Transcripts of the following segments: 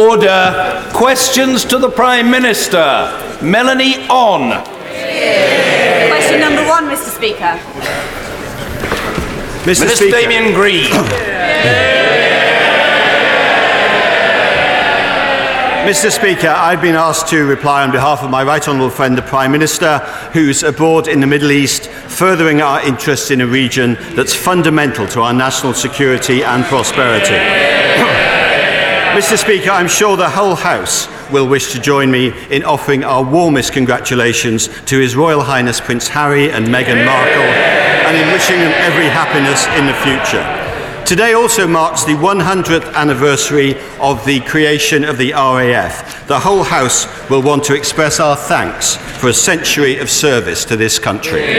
Order. Questions to the Prime Minister. Melanie On. Yeah. Question number one, Mr. Speaker. Mr. Speaker. Damien Green. Yeah. Mr. Speaker, I've been asked to reply on behalf of my right honourable friend, the Prime Minister, who's abroad in the Middle East, furthering our interests in a region that's fundamental to our national security and prosperity. Yeah. Mr. Speaker, I'm sure the whole House will wish to join me in offering our warmest congratulations to His Royal Highness Prince Harry and Meghan Markle, and in wishing them every happiness in the future. Today also marks the 100th anniversary of the creation of the RAF. The whole House will want to express our thanks for a century of service to this country.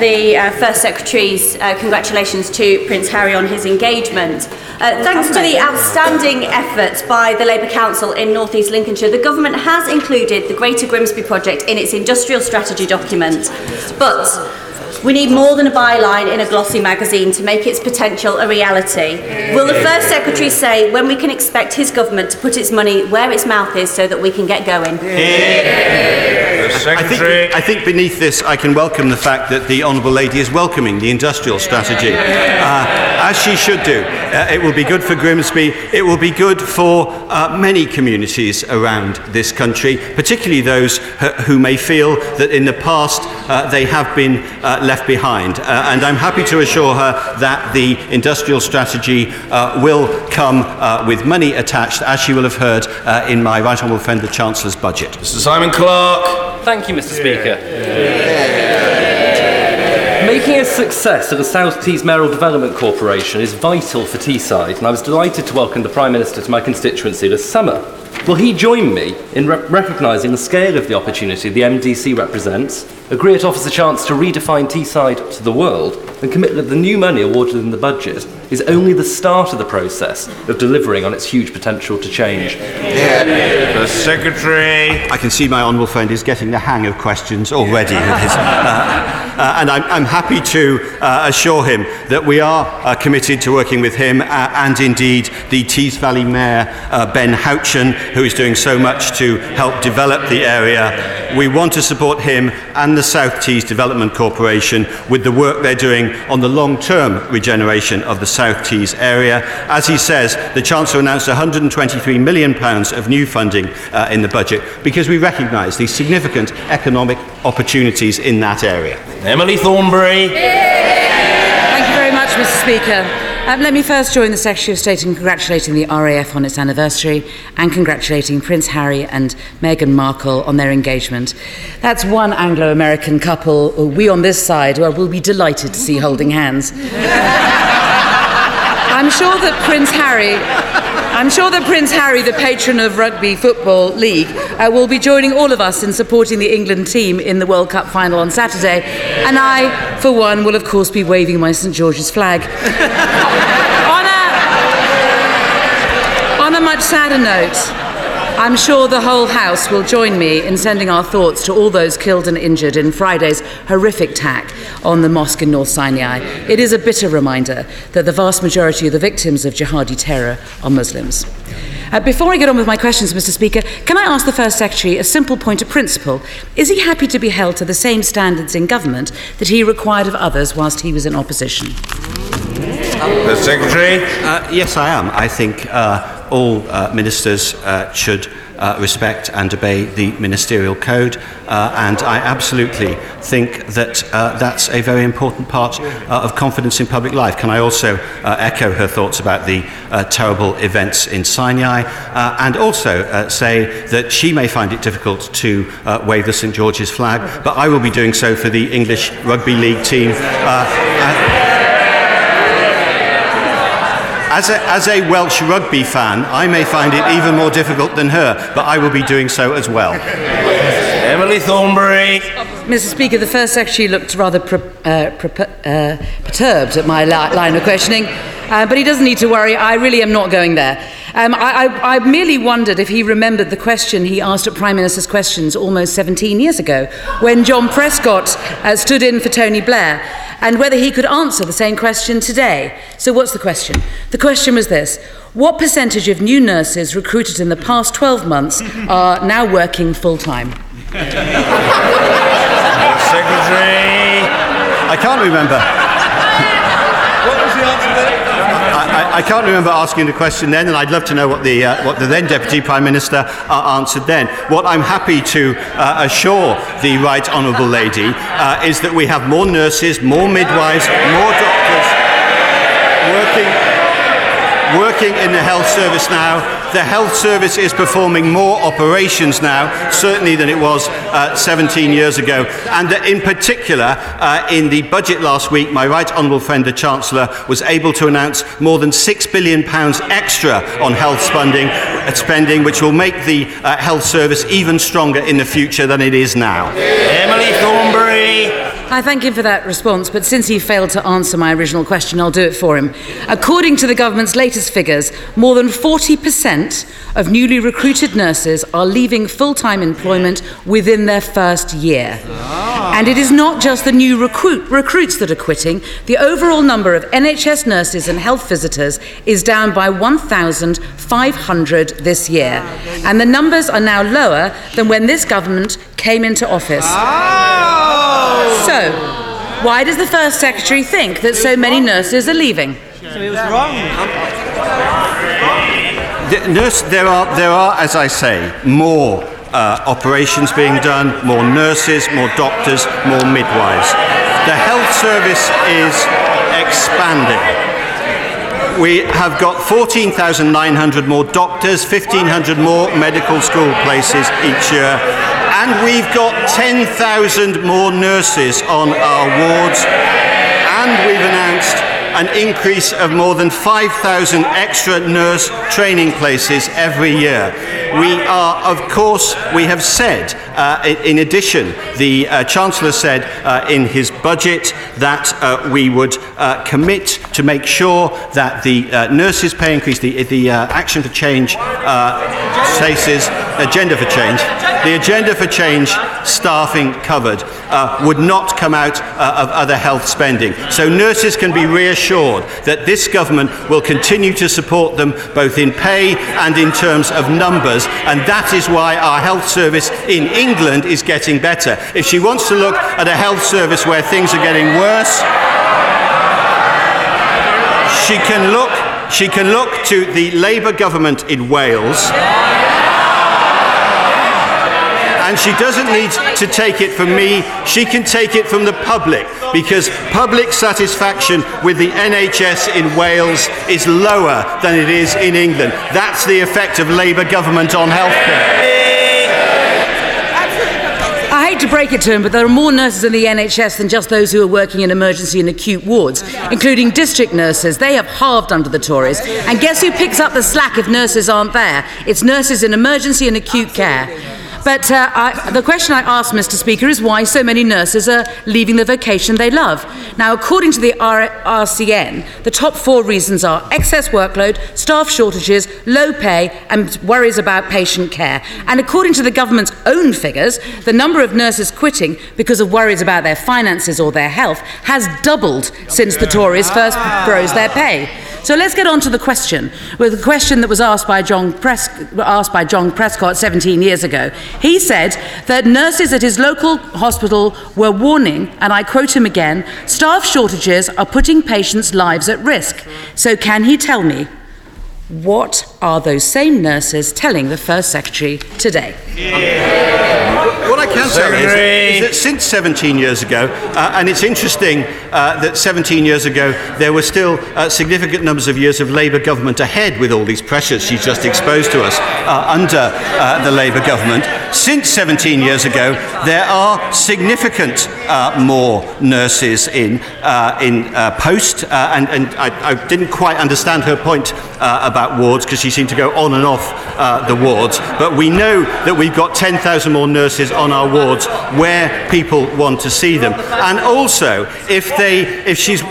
The First Secretary's congratulations to Prince Harry on his engagement. Thanks to the outstanding efforts by the Labour Council in North East Lincolnshire, the Government has included the Greater Grimsby Project in its industrial strategy document. But we need more than a byline in a glossy magazine to make its potential a reality. Will the First Secretary say when we can expect his Government to put its money where its mouth is so that we can get going? I think beneath this I can welcome the fact that the Honourable Lady is welcoming the industrial strategy, as she should do. It will be good for Grimsby, it will be good for many communities around this country, particularly those who may feel that in the past they have been left behind. And I'm happy to assure her that the industrial strategy will come with money attached, as she will have heard in my right honourable friend the Chancellor's budget. Mr. Simon Clarke. Thank you, Mr. Speaker. Making a success of the South Tees Mayoral Development Corporation is vital for Teesside, and I was delighted to welcome the Prime Minister to my constituency this summer. Will he join me in recognising the scale of the opportunity the MDC represents, agree it offers a chance to redefine Teesside to the world, and commit that the new money awarded in the budget is only the start of the process of delivering on its huge potential to change? The Secretary. I can see my honourable friend is getting the hang of questions already. And I'm happy to assure him that we are committed to working with him and indeed the Tees Valley Mayor, Ben Houchen, who is doing so much to help develop the area. We want to support him and the South Tees Development Corporation with the work they're doing on the long-term regeneration of the South Tees area. As he says, the Chancellor announced £123 million of new funding in the budget because we recognise the significant economic opportunities in that area. Emily Thornberry. Thank you very much, Mr. Speaker. Let me first join the Secretary of State in congratulating the RAF on its anniversary and congratulating Prince Harry and Meghan Markle on their engagement. That's one Anglo-American couple we on this side will be delighted to see holding hands. I'm sure that Prince Harry, the patron of Rugby Football League, will be joining all of us in supporting the England team in the World Cup final on Saturday, and I, for one, will of course be waving my St George's flag. On a much sadder note, I'm sure the whole House will join me in sending our thoughts to all those killed and injured in Friday's horrific attack on the mosque in North Sinai. It is a bitter reminder that the vast majority of the victims of jihadi terror are Muslims. Before I get on with my questions, Mr. Speaker, can I ask the First Secretary a simple point of principle? Is he happy to be held to the same standards in government that he required of others whilst he was in opposition? The Secretary? Yes, I am. I think all ministers should respect and obey the ministerial code, and I absolutely think that that's a very important part of confidence in public life. Can I also echo her thoughts about the terrible events in Sinai, and also say that she may find it difficult to wave the St George's flag, but I will be doing so for the English Rugby League team. As a Welsh rugby fan, I may find it even more difficult than her, but I will be doing so as well. Emily Thornberry. Mr. Speaker, the First Secretary looked rather perturbed at my line of questioning, but he doesn't need to worry. I really am not going there. I merely wondered if he remembered the question he asked at Prime Minister's Questions almost 17 years ago, when John Prescott stood in for Tony Blair. and whether he could answer the same question today. So what's the question? The question was this: what percentage of new nurses recruited in the past 12 months are now working full-time? Secretary, I can't remember. What was the answer there? I can't remember asking the question then, and I'd love to know what the then Deputy Prime Minister answered then. What I'm happy to assure the Right Honourable Lady is that we have more nurses, more midwives, more doctors working in the health service now. The health service is performing more operations now, certainly than it was 17 years ago. And in particular, in the budget last week, my right honourable friend the Chancellor was able to announce more than £6 billion extra on health spending, which will make the health service even stronger in the future than it is now. Emily Thornberry. I thank him for that response, but since he failed to answer my original question, I'll do it for him. According to the government's latest figures, more than 40% of newly recruited nurses are leaving full-time employment within their first year. And it is not just the new recruits that are quitting. The overall number of NHS nurses and health visitors is down by 1,500 this year. And the numbers are now lower than when this government came into office. So, why does the First Secretary think that so many nurses are leaving? So he was wrong. There are, as I say, more operations being done, more nurses, more doctors, more midwives. The health service is expanding. We have got 14,900 more doctors, 1,500 more medical school places each year, and we've got 10,000 more nurses on our wards, and we've announced an increase of more than 5,000 extra nurse training places every year. We are, of course, we have said, in addition, the Chancellor said in his budget that we would commit to make sure that the nurses' pay increase, the action for change faces, agenda for change, the agenda for change staffing covered, would not come out of other health spending. So nurses can be reassured that this government will continue to support them both in pay and in terms of numbers, and that is why our health service in England is getting better. If she wants to look at a health service where things are getting worse, she can look to the Labour government in Wales. And she doesn't need to take it from me, she can take it from the public, because public satisfaction with the NHS in Wales is lower than it is in England. That's the effect of Labour government on healthcare. I hate to break it to him, but there are more nurses in the NHS than just those who are working in emergency and acute wards, including district nurses. They have halved under the Tories. And guess who picks up the slack if nurses aren't there? It's nurses in emergency and acute care. But the question I asked, Mr. Speaker, is why so many nurses are leaving the vocation they love. Now, according to the RCN, the top four reasons are excess workload, staff shortages, low pay, and worries about patient care. And according to the government's own figures, the number of nurses quitting because of worries about their finances or their health has doubled since the Tories first rose their pay. So let's get on to the question, with the question that was asked by John Prescott 17 years ago. He said that nurses at his local hospital were warning, and I quote him again, "Staff shortages are putting patients' lives at risk." So can he tell me, what are those same nurses telling the First Secretary today? What I can tell you is that since 17 years ago, and it's interesting that 17 years ago there were still significant numbers of years of Labour government ahead with all these pressures she's just exposed to us under the Labour government. Since 17 years ago, there are significant more nurses in post, and I didn't quite understand her point about wards, because actually seem to go on and off the wards. But we know that we've got 10,000 more nurses on our wards where people want to see them. And also, if she's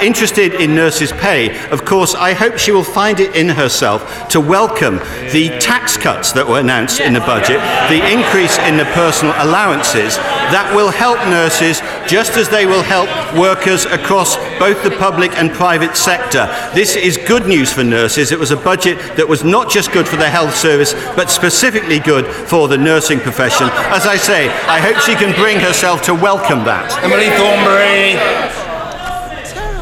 interested in nurses' pay, of course, I hope she will find it in herself to welcome the tax cuts that were announced in the budget, the increase in the personal allowances that will help nurses just as they will help workers across both the public and private sector. This is good news for nurses. It was a budget that was not just good for the health service, but specifically good for the nursing profession. As I say, I hope she can bring herself to welcome that. Emily Thornberry.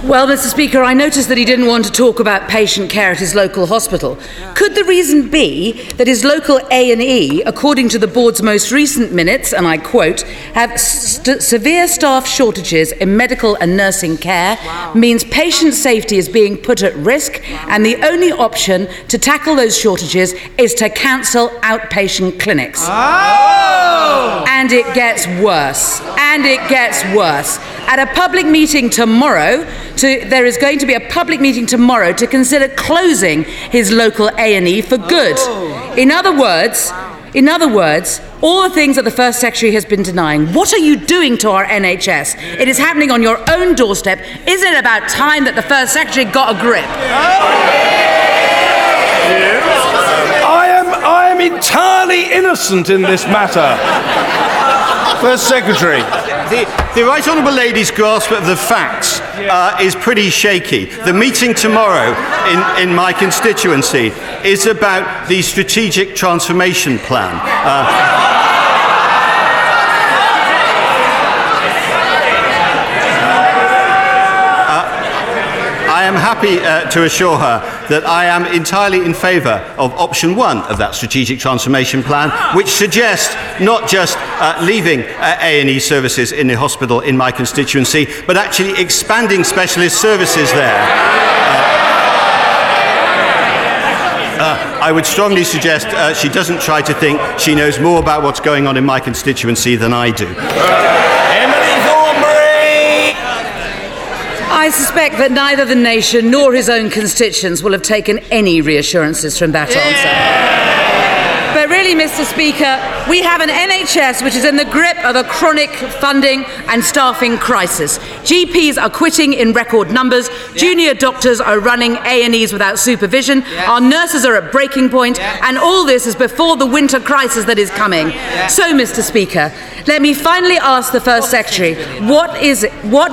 Well, Mr. Speaker, I noticed that he didn't want to talk about patient care at his local hospital. Could the reason be that his local A&E, according to the board's most recent minutes, and I quote, have severe staff shortages in medical and nursing care, means patient safety is being put at risk, and the only option to tackle those shortages is to cancel outpatient clinics. Oh! And it gets worse. And it gets worse. At a public meeting tomorrow, there is going to be a public meeting tomorrow to consider closing his local A&E for good. Oh. In other words, all the things that the First Secretary has been denying. What are you doing to our NHS? It is happening on your own doorstep. Isn't it about time that the First Secretary got a grip? I am entirely innocent in this matter. First Secretary. The Right Honourable Lady's grasp of the facts is pretty shaky. The meeting tomorrow in my constituency is about the Strategic Transformation Plan. I am happy to assure her that I am entirely in favour of option one of that strategic transformation plan, which suggests not just leaving A&E services in the hospital in my constituency, but actually expanding specialist services there. I would strongly suggest she doesn't try to think she knows more about what's going on in my constituency than I do. I suspect that neither the nation nor his own constituents will have taken any reassurances from that answer. But really, Mr. Speaker, we have an NHS which is in the grip of a chronic funding and staffing crisis. GPs are quitting in record numbers. Junior doctors are running A&Es without supervision. Our nurses are at breaking point, and all this is before the winter crisis that is coming. So, Mr. Speaker, let me finally ask the First Secretary, what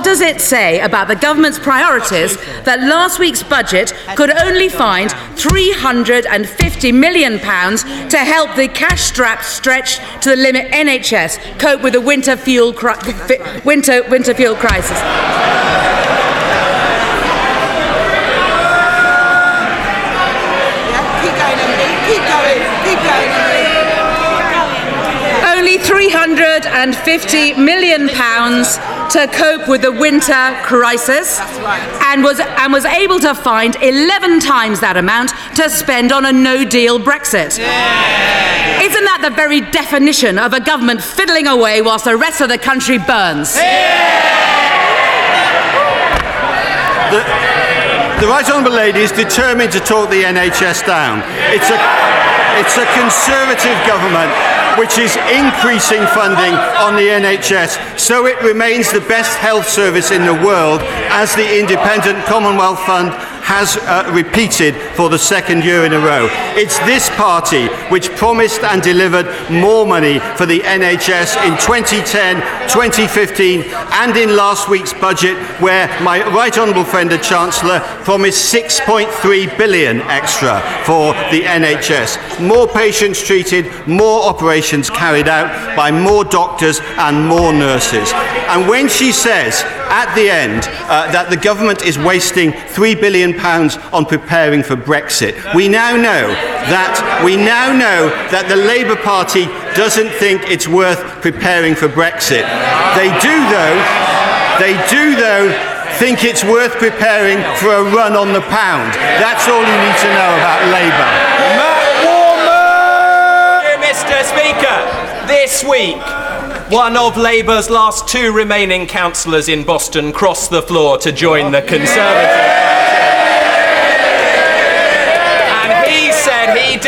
does it say about the government's priorities that last week's budget could only find £350 million to help the cash-strapped, stretched to the limit NHS cope with the winter fuel crisis? Only £350 million to cope with the winter crisis, and was able to find 11 times that amount to spend on a no-deal Brexit. Yeah. Isn't that the very definition of a government fiddling away whilst the rest of the country burns? Yeah. The Right Honourable Lady is determined to talk the NHS down. It's a Conservative government which is increasing funding on the NHS, so it remains the best health service in the world, as the Independent Commonwealth Fund has repeated for the second year in a row. It's this party which promised and delivered more money for the NHS in 2010, 2015 and in last week's budget, where my Right Honourable friend the Chancellor promised £6.3 billion extra for the NHS. More patients treated, more operations carried out by more doctors and more nurses. And when she says at the end that the government is wasting £3 billion on preparing for Brexit, we now know that the Labour Party doesn't think it's worth preparing for Brexit. They do though think it's worth preparing for a run on the pound. That's all you need to know about Labour. Matt Warmer! Mr. Speaker, this week one of Labour's last two remaining councillors in Boston crossed the floor to join the Conservatives. And he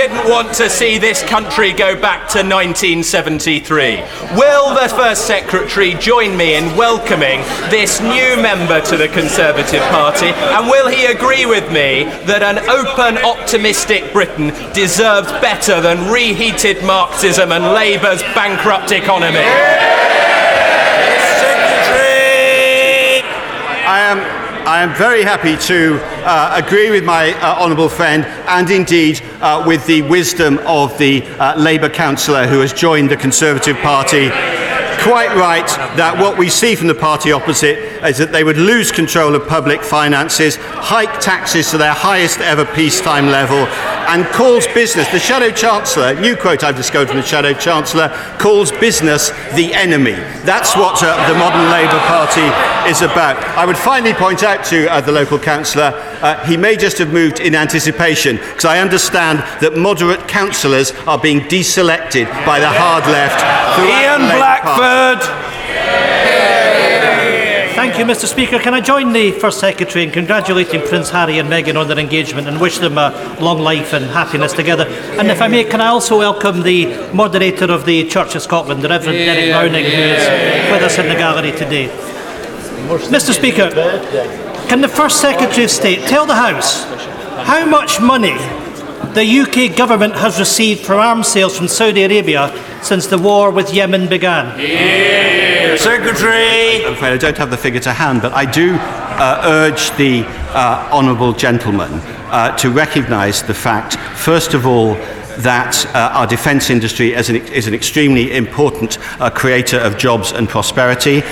didn't want to see this country go back to 1973. Will the First Secretary join me in welcoming this new member to the Conservative Party, and will he agree with me that an open, optimistic Britain deserves better than reheated Marxism and Labour's bankrupt economy? Secretary! I am very happy to agree with my honourable friend, and indeed with the wisdom of the Labour councillor who has joined the Conservative Party. Quite right that what we see from the party opposite is that they would lose control of public finances, hike taxes to their highest ever peacetime level, and calls business, the Shadow Chancellor, new quote I've discovered from the Shadow Chancellor, calls business the enemy. That's what the modern Labour Party is about. I would finally point out to the local councillor, he may just have moved in anticipation, because I understand that moderate councillors are being deselected by the hard left throughout Ian Blackford. Thank you, Mr. Speaker. Can I join the First Secretary in congratulating Prince Harry and Meghan on their engagement and wish them a long life and happiness together? And if I may, can I also welcome the moderator of the Church of Scotland, the Reverend Derek Browning, who is with us in the gallery today. Mr. Speaker, can the First Secretary of State tell the House how much money the UK government has received from arms sales from Saudi Arabia since the war with Yemen began? Secretary! I'm afraid I don't have the figure to hand, but I do urge the honourable gentleman to recognise the fact, first of all, that our defence industry is an extremely important creator of jobs and prosperity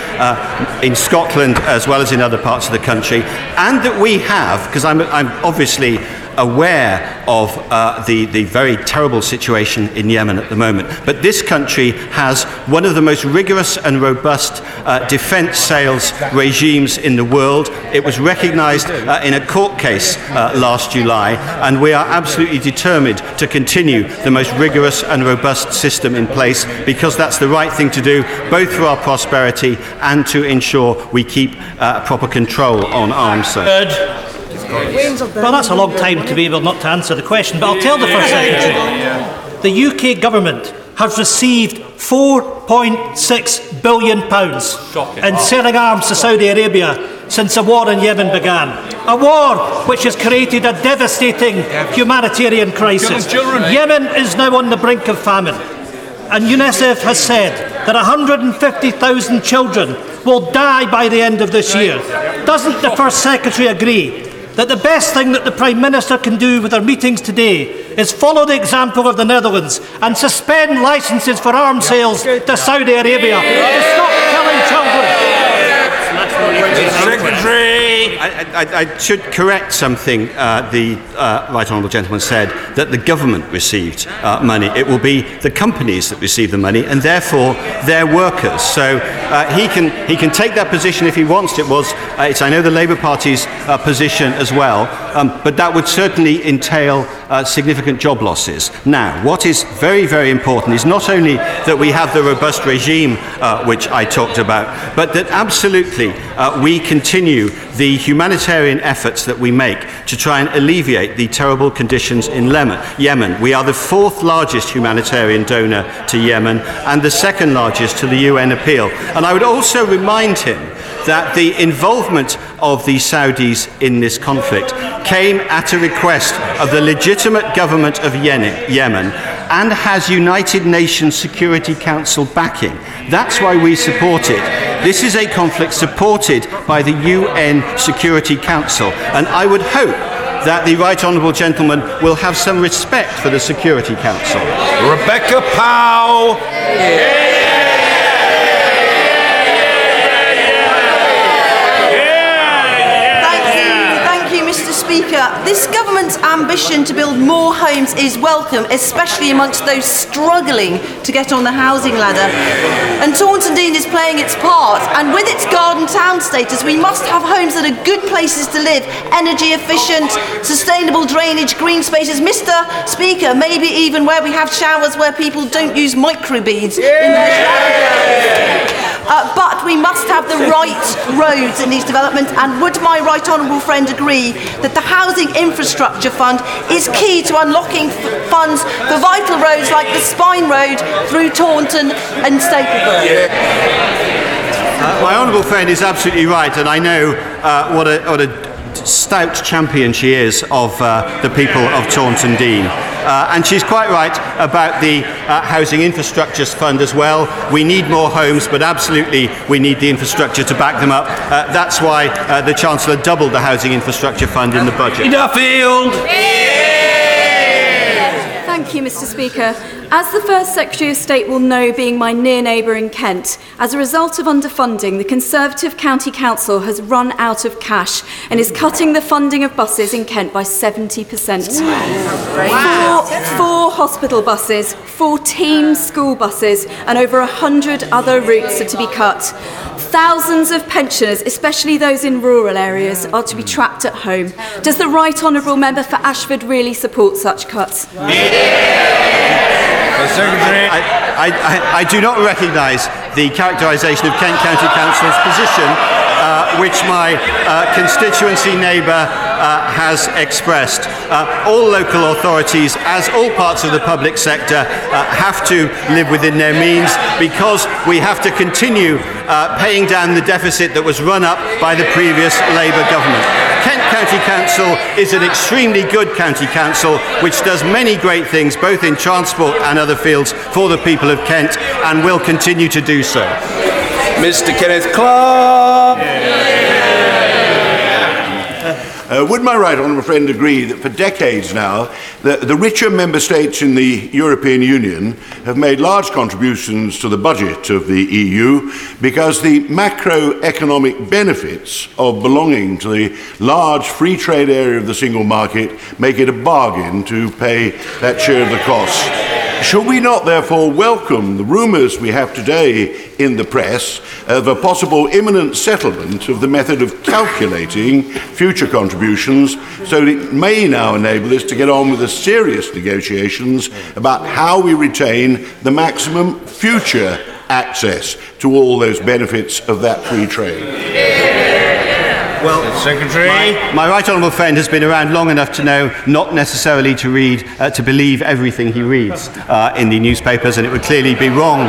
in Scotland as well as in other parts of the country, and that we have, because I'm obviously aware of the very terrible situation in Yemen at the moment. But this country has one of the most rigorous and robust defence sales regimes in the world. It was recognised in a court case last July, and we are absolutely determined to continue the most rigorous and robust system in place, because that's the right thing to do, both for our prosperity and to ensure we keep proper control on arms sales. Well, that's a long time to be able not to answer the question, but I'll tell the First Secretary. The UK government has received £4.6 billion in selling arms to Saudi Arabia since the war in Yemen began. A war which has created a devastating humanitarian crisis. Yemen is now on the brink of famine, and UNICEF has said that 150,000 children will die by the end of this year. Doesn't the First Secretary agree that the best thing that the Prime Minister can do with her meetings today is follow the example of the Netherlands and suspend licences for arms sales to Saudi Arabia to stop killing children? Secretary! I should correct something the Right Honourable Gentleman said, that the government received money. It will be the companies that receive the money, and therefore their workers. So he can take that position if he wants. It's I know the Labour Party's position as well, but that would certainly entail significant job losses. Now, what is very, very important is not only that we have the robust regime which I talked about, but that absolutely we continue the humanitarian efforts that we make to try and alleviate the terrible conditions in Yemen. We are the fourth largest humanitarian donor to Yemen and the second largest to the UN appeal. And I would also remind him that the involvement of the Saudis in this conflict came at a request of the legitimate government of Yemen and has United Nations Security Council backing. That's why we support it. This is a conflict supported by the UN Security Council, and I would hope that the Right Honourable Gentleman will have some respect for the Security Council. Rebecca Powell. Thank you, Mr. Speaker. This government's ambition to build more homes is welcome, especially amongst those struggling to get on the housing ladder. And Taunton Deane is playing its part, and with its garden town status, we must have homes that are good places to live, energy efficient, sustainable drainage, green spaces. Mr. Speaker, maybe even where we have showers where people don't use microbeads in their showers. but we must have the right roads in these developments, and would my right honourable friend agree that the Housing Infrastructure Fund is key to unlocking funds for vital roads like the Spine Road through Taunton and Stapleton? My honourable friend is absolutely right, and I know what a stout champion she is of the people of Taunton Deane. And she's quite right about the Housing Infrastructure Fund as well. We need more homes, but absolutely we need the infrastructure to back them up. That's why the Chancellor doubled the Housing Infrastructure Fund in the budget. Duffield! Thank you, Mr. Speaker. As the First Secretary of State will know, being my near neighbour in Kent, as a result of underfunding, the Conservative County Council has run out of cash and is cutting the funding of buses in Kent by 70%. Wow. Four hospital buses, 14 school buses and over 100 other routes are to be cut. Thousands of pensioners, especially those in rural areas, are to be trapped at home. Does the Right Honourable Member for Ashford really support such cuts? I do not recognise the characterisation of Kent County Council's position, which my constituency neighbour has expressed. All local authorities, as all parts of the public sector, have to live within their means, because we have to continue paying down the deficit that was run up by the previous Labour government. Kent County Council is an extremely good county council which does many great things both in transport and other fields for the people of Kent, and will continue to do so. Mr. Kenneth Clarke. Would my right honourable friend agree that for decades now the richer member states in the European Union have made large contributions to the budget of the EU because the macroeconomic benefits of belonging to the large free trade area of the single market make it a bargain to pay that share of the cost? Should we not therefore welcome the rumours we have today in the press of a possible imminent settlement of the method of calculating future contributions, so that it may now enable us to get on with the serious negotiations about how we retain the maximum future access to all those benefits of that free trade? Well, Secretary. My right honourable friend has been around long enough to know not necessarily to read, to believe everything he reads in the newspapers, and it would clearly be wrong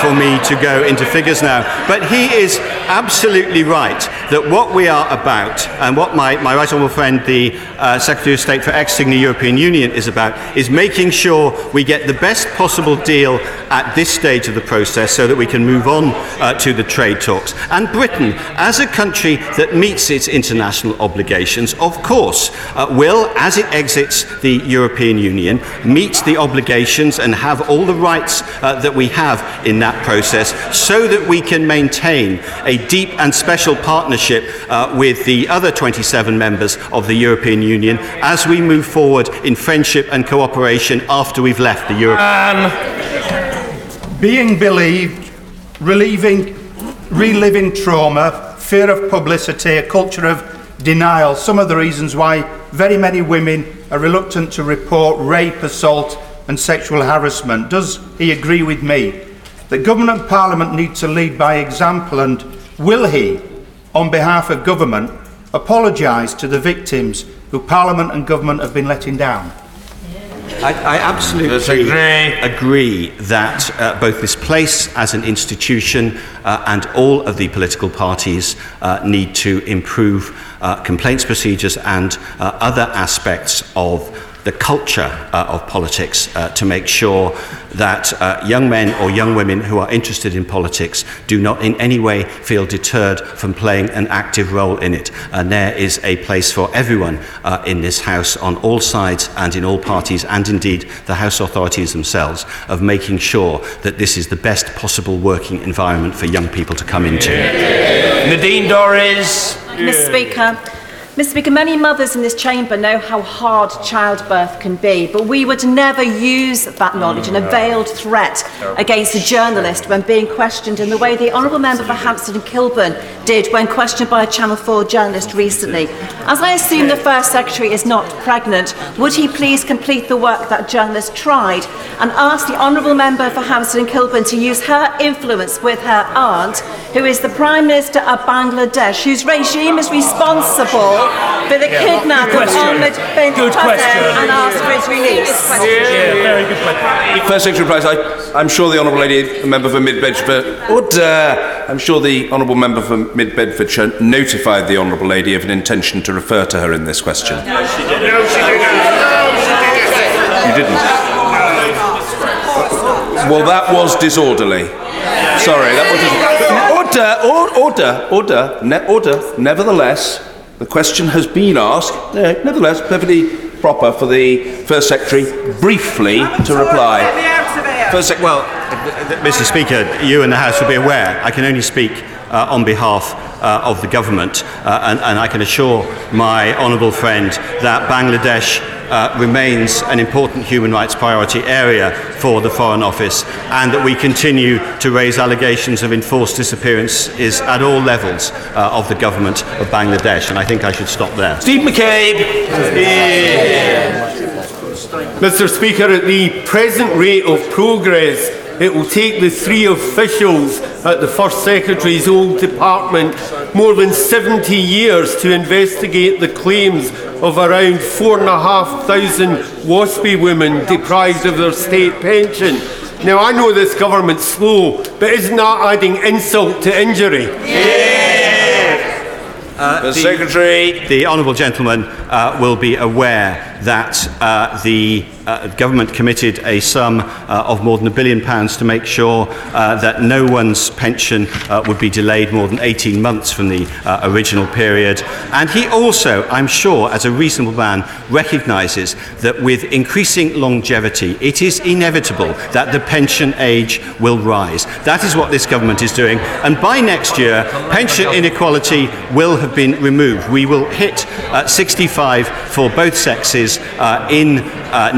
for me to go into figures now. But he is absolutely right that what we are about, and what my right honourable friend, the Secretary of State for exiting the European Union, is about, is making sure we get the best possible deal at this stage of the process so that we can move on to the trade talks. And Britain, as a country that meets its international obligations, of course, will, as it exits the European Union, meet the obligations and have all the rights that we have in that process, so that we can maintain a deep and special partnership with the other 27 members of the European Union as we move forward in friendship and cooperation after we've left the European Union. Being believed, reliving trauma, fear of publicity, a culture of denial, some of the reasons why very many women are reluctant to report rape, assault and sexual harassment. Does he agree with me that government and parliament need to lead by example, and will he, on behalf of government, apologise to the victims who parliament and government have been letting down? I absolutely agree that both this place as an institution and all of the political parties need to improve complaints procedures and other aspects of the culture of politics to make sure that young men or young women who are interested in politics do not in any way feel deterred from playing an active role in it. And there is a place for everyone in this House, on all sides and in all parties, and indeed the House authorities themselves, of making sure that this is the best possible working environment for young people to come into. Nadine Dorries. Mr. Speaker, Mr Speaker, many mothers in this chamber know how hard childbirth can be, but we would never use that knowledge in a veiled threat against a journalist when being questioned in the way the honourable member for Hampstead and Kilburn did when questioned by a Channel 4 journalist recently. As I assume the First Secretary is not pregnant, would he please complete the work that journalist tried and ask the honourable member for Hampstead and Kilburn to use her influence with her aunt, who is the Prime Minister of Bangladesh, whose regime is responsible for the kidnapping of Ahmed bin Laden and asked for his release. Very good question. First Secretary replies, I'm sure the honourable lady, the member for Mid Bedfordshire, I'm sure the honourable member for Mid Bedfordshire notified the honourable lady of an intention to refer to her in this question. No, she didn't. No, she didn't. You didn't. Well, that was disorderly. Sorry, that was order. Nevertheless, the question has been asked. Nevertheless, perfectly proper for the First Secretary briefly to reply. Well, Mr. Speaker, you and the House will be aware I can only speak on behalf of the government, and I can assure my honourable friend that Bangladesh remains an important human rights priority area for the Foreign Office, and that we continue to raise allegations of enforced disappearances at all levels of the government of Bangladesh. And I think I should stop there. Steve McCabe. Mr. Speaker, at the present rate of progress, it will take the three officials at the First Secretary's old department more than 70 years to investigate the claims of around 4,500 WASPI women deprived of their state pension. Now, I know this government's slow, but isn't that adding insult to injury? The honourable gentleman will be aware that the government committed a sum of more than £1 billion to make sure that no one's pension would be delayed more than 18 months from the original period. And he also, I'm sure, as a reasonable man, recognises that with increasing longevity, it is inevitable that the pension age will rise. That is what this government is doing. And by next year, pension inequality will have been removed. We will hit 65 for both sexes in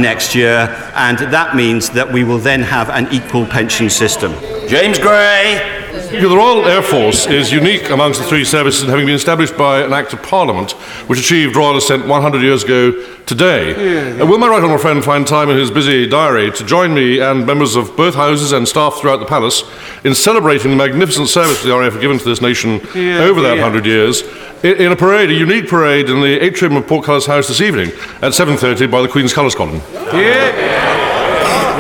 next year, and that means that we will then have an equal pension system. James Gray. The Royal Air Force is unique amongst the three services, having been established by an Act of Parliament which achieved royal assent 100 years ago today. Will my right honourable friend find time in his busy diary to join me and members of both houses and staff throughout the palace in celebrating the magnificent service the RAF have given to this nation over that 100 years? In a parade, a unique parade in the atrium of Portcullis House this evening at 7:30 by the Queen's Colours Column.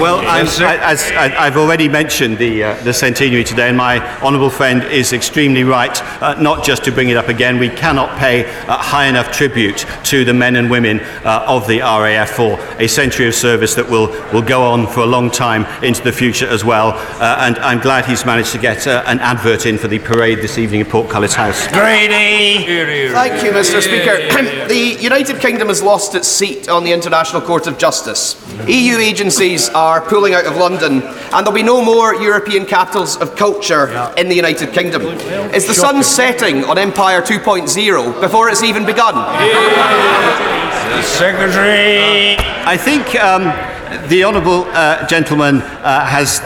Well, as I've already mentioned the centenary today, and my honourable friend is extremely right not just to bring it up again. We cannot pay high enough tribute to the men and women of the RAF for a century of service that will go on for a long time into the future as well. And I'm glad he's managed to get an advert in for the parade this evening in Portcullis House. Grady. Thank you, Mr. Speaker. The United Kingdom has lost its seat on the International Court of Justice. EU agencies are pulling out of London, and there'll be no more European capitals of culture in the United Kingdom. Is the sun setting on Empire 2.0 before it's even begun? Secretary, I think the honourable gentleman has.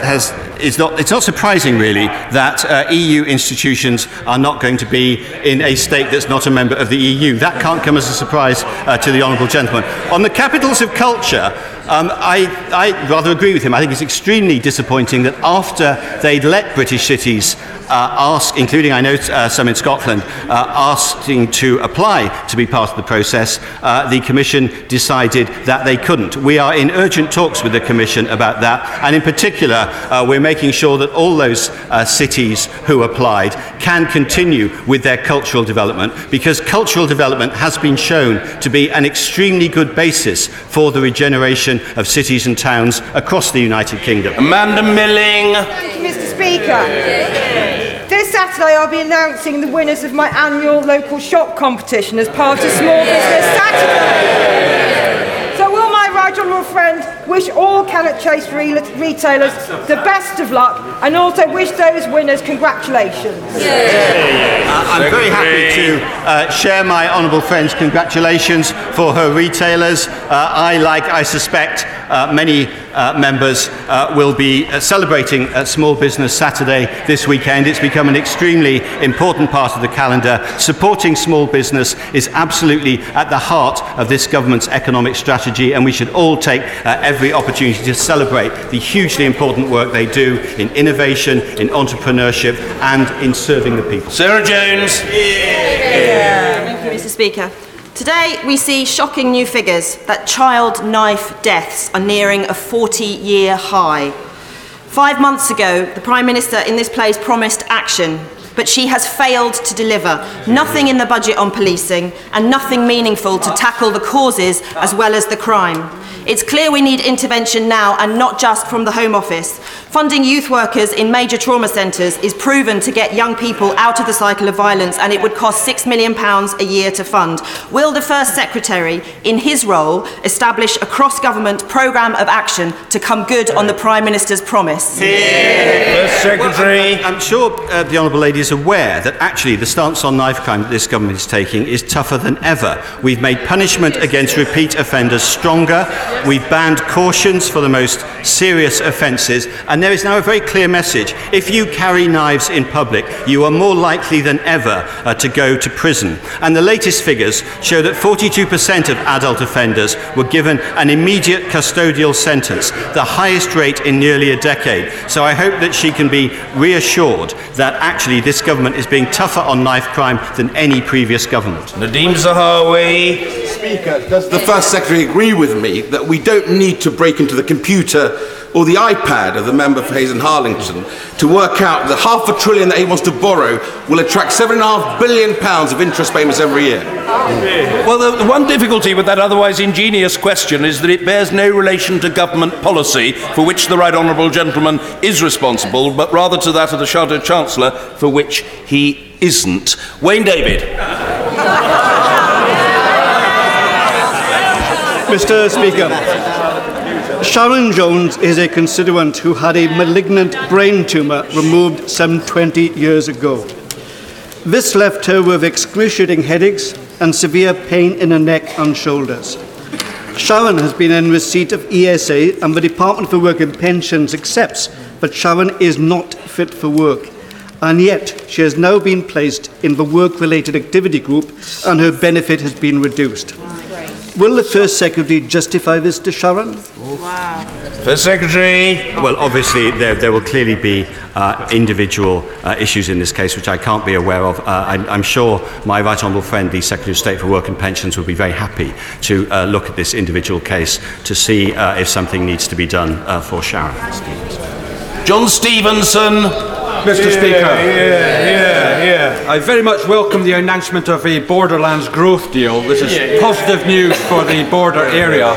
It's not surprising, really, that EU institutions are not going to be in a state that's not a member of the EU. That can't come as a surprise to the honourable gentleman. On the capitals of culture, I rather agree with him. I think it's extremely disappointing that after they'd let British cities ask, including I know some in Scotland, asking to apply to be part of the process, the Commission decided that they couldn't. We are in urgent talks with the Commission about that, and in particular, we're making sure that all those cities who applied can continue with their cultural development, because cultural development has been shown to be an extremely good basis for the regeneration of cities and towns across the United Kingdom. Amanda Milling. Thank you, Mr. Speaker. This Saturday I'll be announcing the winners of my annual local shop competition as part of Small Business Saturday. So will my right honourable friend wish all carrot chase retailers the best of luck, and also wish those winners congratulations. I'm very happy to share my honourable friend's congratulations for her retailers. I suspect, many members will be celebrating Small Business Saturday this weekend. It's become an extremely important part of the calendar. Supporting small business is absolutely at the heart of this government's economic strategy, and we should all take every opportunity to celebrate the hugely important work they do in innovation, in entrepreneurship, and in serving the people. Sarah Jones. Thank you, Mr. Speaker. Today we see shocking new figures that child knife deaths are nearing a 40-year high. 5 months ago, the Prime Minister in this place promised action, but she has failed to deliver. Nothing in the budget on policing and nothing meaningful to tackle the causes as well as the crime. It's clear we need intervention now, and not just from the Home Office. Funding youth workers in major trauma centres is proven to get young people out of the cycle of violence, and it would cost £6 million a year to fund. Will the First Secretary, in his role, establish a cross-government programme of action to come good on the Prime Minister's promise? First Secretary. Well, I'm sure the Honourable Lady is aware that actually the stance on knife crime that this government is taking is tougher than ever. We've made punishment against repeat offenders stronger. We've banned cautions for the most serious offences, and there is now a very clear message. If you carry knives in public, you are more likely than ever to go to prison. And the latest figures show that 42% of adult offenders were given an immediate custodial sentence, the highest rate in nearly a decade. So I hope that she can be reassured that actually this government is being tougher on knife crime than any previous government. Nadeem Zahawi. Speaker, does the First Secretary agree with me that we don't need to break into the computer or the iPad of the member for Hayes and Harlington to work out that £500 billion that he wants to borrow will attract £7.5 billion of interest payments every year? Well, the one difficulty with that otherwise ingenious question is that it bears no relation to government policy, for which the right honourable gentleman is responsible, but rather to that of the Shadow Chancellor, for which he isn't. Wayne David. Mr. Speaker, Sharon Jones is a constituent who had a malignant brain tumour removed some 20 years ago. This left her with excruciating headaches and severe pain in her neck and shoulders. Sharon has been in receipt of ESA, and the Department for Work and Pensions accepts that Sharon is not fit for work, and yet she has now been placed in the work-related activity group and her benefit has been reduced. Will the First Secretary justify this to Sharon? Wow. First Secretary. Well, obviously there will clearly be individual issues in this case which I can't be aware of. I'm sure my right honourable friend, the Secretary of State for Work and Pensions, would be very happy to look at this individual case to see if something needs to be done for Sharon. John Stevenson. Mr. Speaker, I very much welcome the announcement of a Borderlands growth deal. This is positive news for the border area,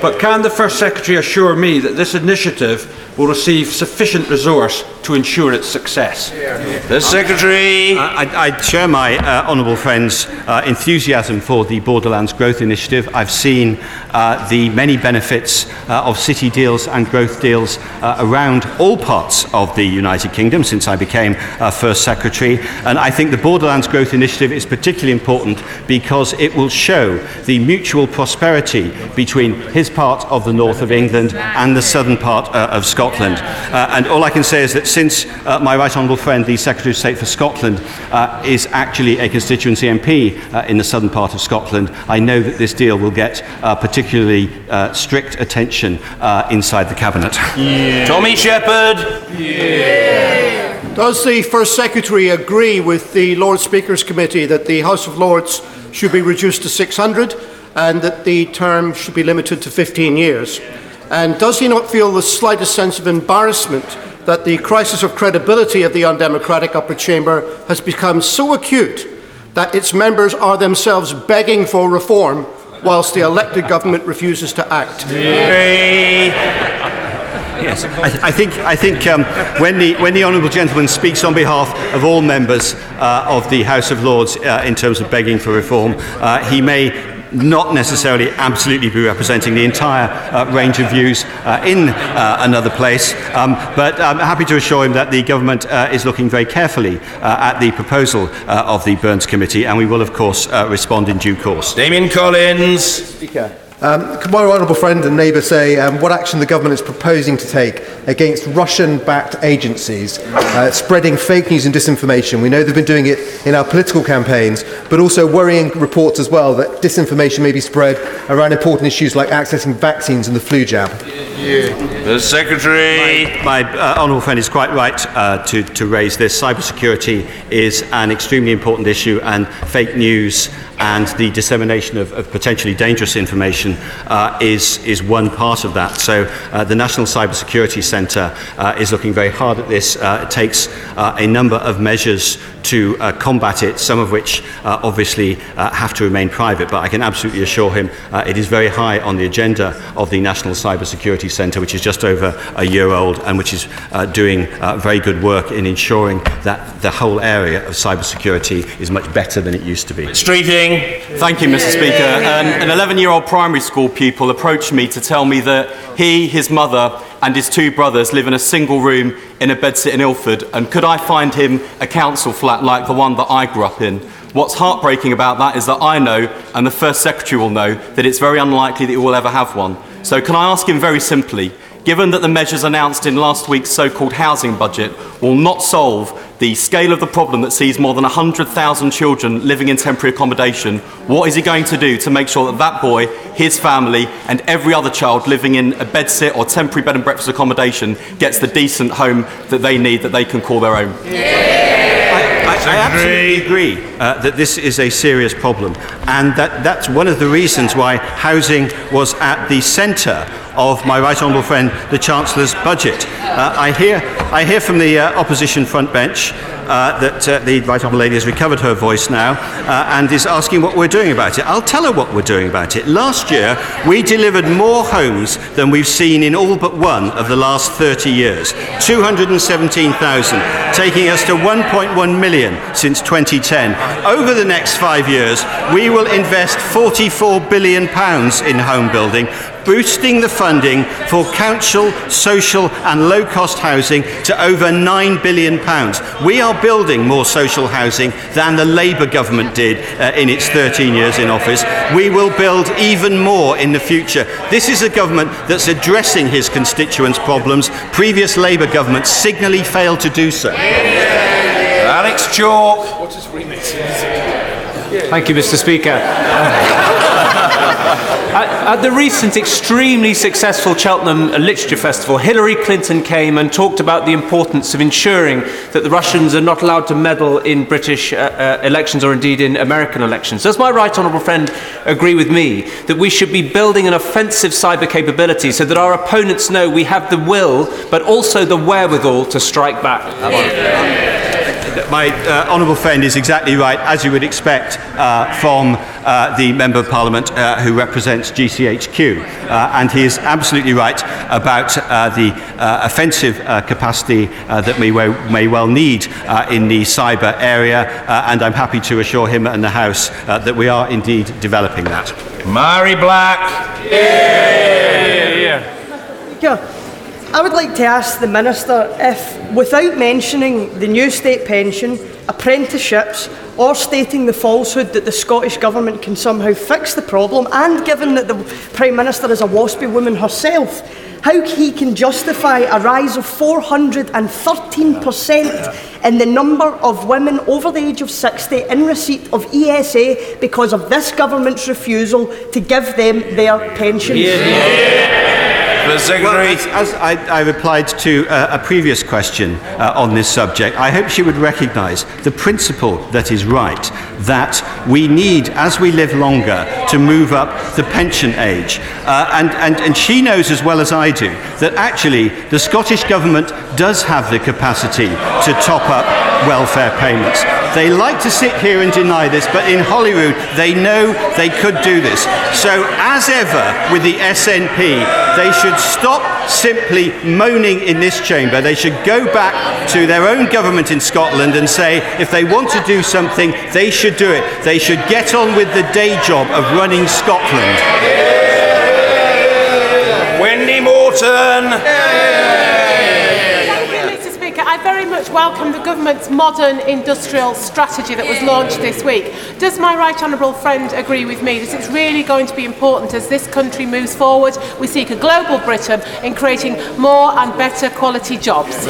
but can the First Secretary assure me that this initiative will receive sufficient resource to ensure its success? The Secretary. I share my honourable friend's enthusiasm for the Borderlands Growth Initiative. I've seen the many benefits of city deals and growth deals around all parts of the United Kingdom since I became First Secretary, and I think the Borderlands Growth Initiative is particularly important because it will show the mutual prosperity between his part of the north of England and the southern part of Scotland. And all I can say is that since my right honourable friend, the Secretary of State for Scotland, is actually a constituency MP in the southern part of Scotland, I know that this deal will get particularly strict attention inside the Cabinet. Tommy Shepherd. Does the First Secretary agree with the Lord Speaker's Committee that the House of Lords should be reduced to 600 and that the term should be limited to 15 years? And does he not feel the slightest sense of embarrassment that the crisis of credibility of the undemocratic upper chamber has become so acute that its members are themselves begging for reform whilst the elected government refuses to act? Yes, I think when the honourable gentleman speaks on behalf of all members of the House of Lords in terms of begging for reform, he may not necessarily absolutely be representing the entire range of views in another place, but I'm happy to assure him that the government is looking very carefully at the proposal of the Burns Committee, and we will of course respond in due course. Damien Collins. Speaker. Could my honourable friend and neighbour say what action the government is proposing to take against Russian-backed agencies spreading fake news and disinformation? We know they've been doing it in our political campaigns, but also worrying reports as well that disinformation may be spread around important issues like accessing vaccines and the flu jab. The Secretary. My honourable friend is quite right to raise this. Cybersecurity is an extremely important issue, and fake news and the dissemination of potentially dangerous information is one part of that. So the National Cybersecurity Centre is looking very hard at this. It takes a number of measures to combat it, some of which obviously have to remain private, but I can absolutely assure him it is very high on the agenda of the National Cybersecurity Centre, which is just over a year old and which is doing very good work in ensuring that the whole area of cybersecurity is much better than it used to be. Thank you, Mr. Speaker. An 11-year-old primary school pupil approached me to tell me that he, his mother and his two brothers live in a single room in a bedsit in Ilford, and could I find him a council flat like the one that I grew up in? What's heartbreaking about that is that I know, and the First Secretary will know, that it's very unlikely that he will ever have one. So can I ask him very simply, given that the measures announced in last week's so-called housing budget will not solve the scale of the problem that sees more than 100,000 children living in temporary accommodation, what is he going to do to make sure that that boy, his family and every other child living in a bedsit or temporary bed and breakfast accommodation gets the decent home that they need, that they can call their own? I absolutely agree that this is a serious problem, and that's one of the reasons why housing was at the centre of my right honourable friend the Chancellor's budget. I hear from the opposition front bench that the right honourable lady has recovered her voice now and is asking what we're doing about it. I'll tell her what we're doing about it. Last year we delivered more homes than we've seen in all but one of the last 30 years, 217,000, taking us to 1.1 million since 2010. Over the next 5 years we will invest £44 billion in home building, boosting the funding for council, social and low-cost housing to over £9 billion. We are building more social housing than the Labour government did in its 13 years in office. We will build even more in the future. This is a government that's addressing his constituents' problems. Previous Labour governments signally failed to do so. Alex Chalk. Thank you, Mr. Speaker. At the recent extremely successful Cheltenham Literature Festival, Hillary Clinton came and talked about the importance of ensuring that the Russians are not allowed to meddle in British elections or indeed in American elections. Does my right honourable friend agree with me that we should be building an offensive cyber capability so that our opponents know we have the will but also the wherewithal to strike back? My honourable friend is exactly right, as you would expect from the Member of Parliament who represents GCHQ, and he is absolutely right about the offensive capacity that we may well need in the cyber area, and I'm happy to assure him and the House that we are indeed developing that. Mary Black. Yeah. I would like to ask the Minister if, without mentioning the new state pension, apprenticeships or stating the falsehood that the Scottish Government can somehow fix the problem, and given that the Prime Minister is a waspy woman herself, how he can justify a rise of 413% in the number of women over the age of 60 in receipt of ESA because of this Government's refusal to give them their pensions? Well, as I replied to a previous question on this subject, I hope she would recognise the principle that is right, that we need, as we live longer, to move up the pension age. And she knows as well as I do that actually the Scottish Government does have the capacity to top up welfare payments. They like to sit here and deny this, but in Holyrood, they know they could do this. So, as ever with the SNP, they should stop simply moaning in this chamber. They should go back to their own government in Scotland and say, if they want to do something, they should do it. They should get on with the day job of running Scotland. Wendy Morton. I very much welcome the government's modern industrial strategy that was launched this week. Does my right honourable friend agree with me that it's really going to be important as this country moves forward, we seek a global Britain in creating more and better quality jobs?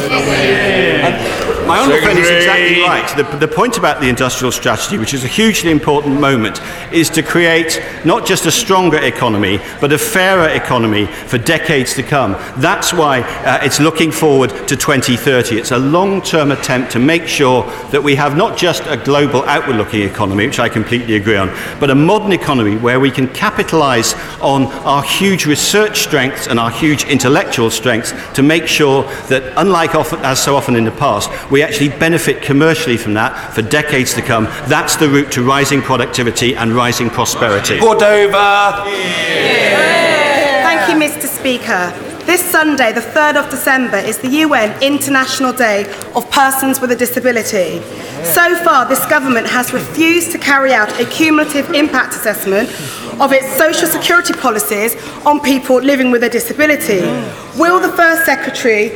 My honourable friend is exactly right. The point about the industrial strategy, which is a hugely important moment, is to create not just a stronger economy, but a fairer economy for decades to come. That's why it's looking forward to 2030. It's a long-term attempt to make sure that we have not just a global outward-looking economy, which I completely agree on, but a modern economy where we can capitalise on our huge research strengths and our huge intellectual strengths to make sure that, unlike as so often in the past, we actually benefit commercially from that for decades to come. That's the route to rising productivity and rising prosperity. Cordova. Yeah. Thank you, Mr. Speaker. This Sunday, the 3rd of December, is the UN International Day of Persons with a Disability. So far, this government has refused to carry out a cumulative impact assessment of its social security policies on people living with a disability. Will the First Secretary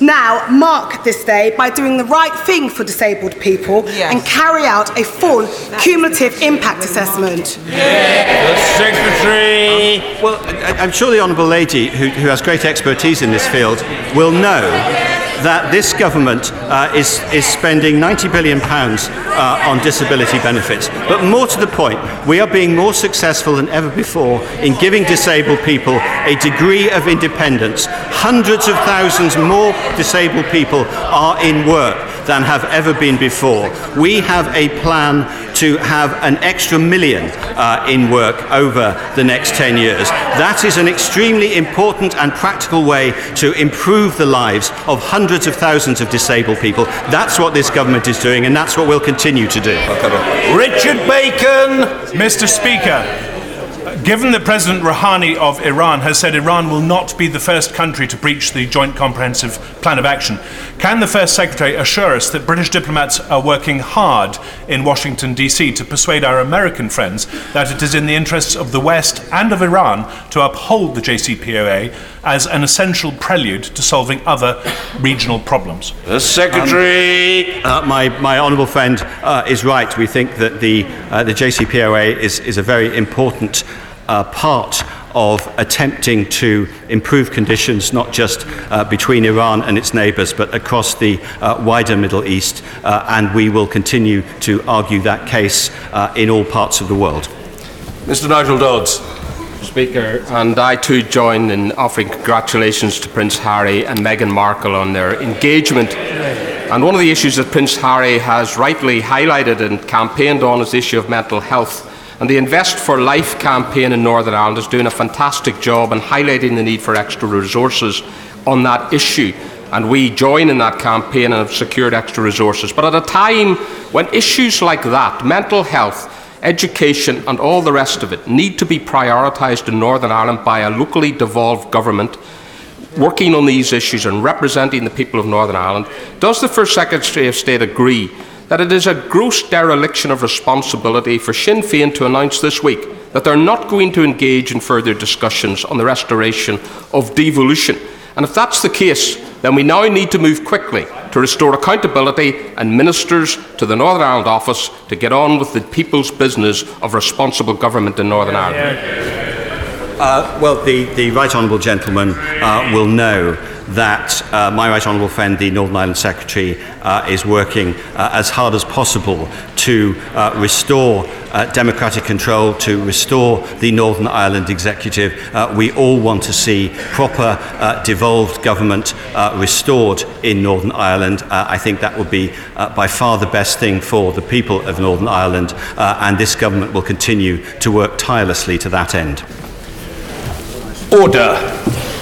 now mark this day by doing the right thing for disabled people and carry out a full cumulative impact assessment? The Secretary. Well, I'm sure the Honourable Lady, who has great expertise in this field, will know that this government is spending £90 billion on disability benefits. But more to the point, we are being more successful than ever before in giving disabled people a degree of independence. Hundreds of thousands more disabled people are in work than have ever been before. We have a plan to have an extra million in work over the next 10 years. That is an extremely important and practical way to improve the lives of hundreds of thousands of disabled people. That's what this government is doing, and that's what we'll continue to do. Richard Bacon. Mr. Speaker, given that President Rouhani of Iran has said Iran will not be the first country to breach the Joint Comprehensive Plan of Action, can the First Secretary assure us that British diplomats are working hard in Washington DC to persuade our American friends that it is in the interests of the West and of Iran to uphold the JCPOA as an essential prelude to solving other regional problems? The Secretary. My honourable friend is right. We think that the JCPOA is a very important part of attempting to improve conditions not just between Iran and its neighbours but across the wider Middle East, and we will continue to argue that case in all parts of the world. Mr. Nigel Dodds. Mr. Speaker, and I too join in offering congratulations to Prince Harry and Meghan Markle on their engagement. And one of the issues that Prince Harry has rightly highlighted and campaigned on is the issue of mental health. And the Invest for Life campaign in Northern Ireland is doing a fantastic job in highlighting the need for extra resources on that issue. And we join in that campaign and have secured extra resources. But at a time when issues like that, mental health, education and all the rest of it, need to be prioritised in Northern Ireland by a locally devolved government working on these issues and representing the people of Northern Ireland, does the First Secretary of State agree that it is a gross dereliction of responsibility for Sinn Féin to announce this week that they're not going to engage in further discussions on the restoration of devolution? And if that's the case, then we now need to move quickly to restore accountability and ministers to the Northern Ireland office to get on with the people's business of responsible government in Northern Ireland. Well, the Right Honourable Gentleman will know that my Right Honourable friend, the Northern Ireland Secretary, is working as hard as possible to restore democratic control, to restore the Northern Ireland Executive. We all want to see proper devolved government restored in Northern Ireland. I think that would be by far the best thing for the people of Northern Ireland, and this government will continue to work tirelessly to that end. Order.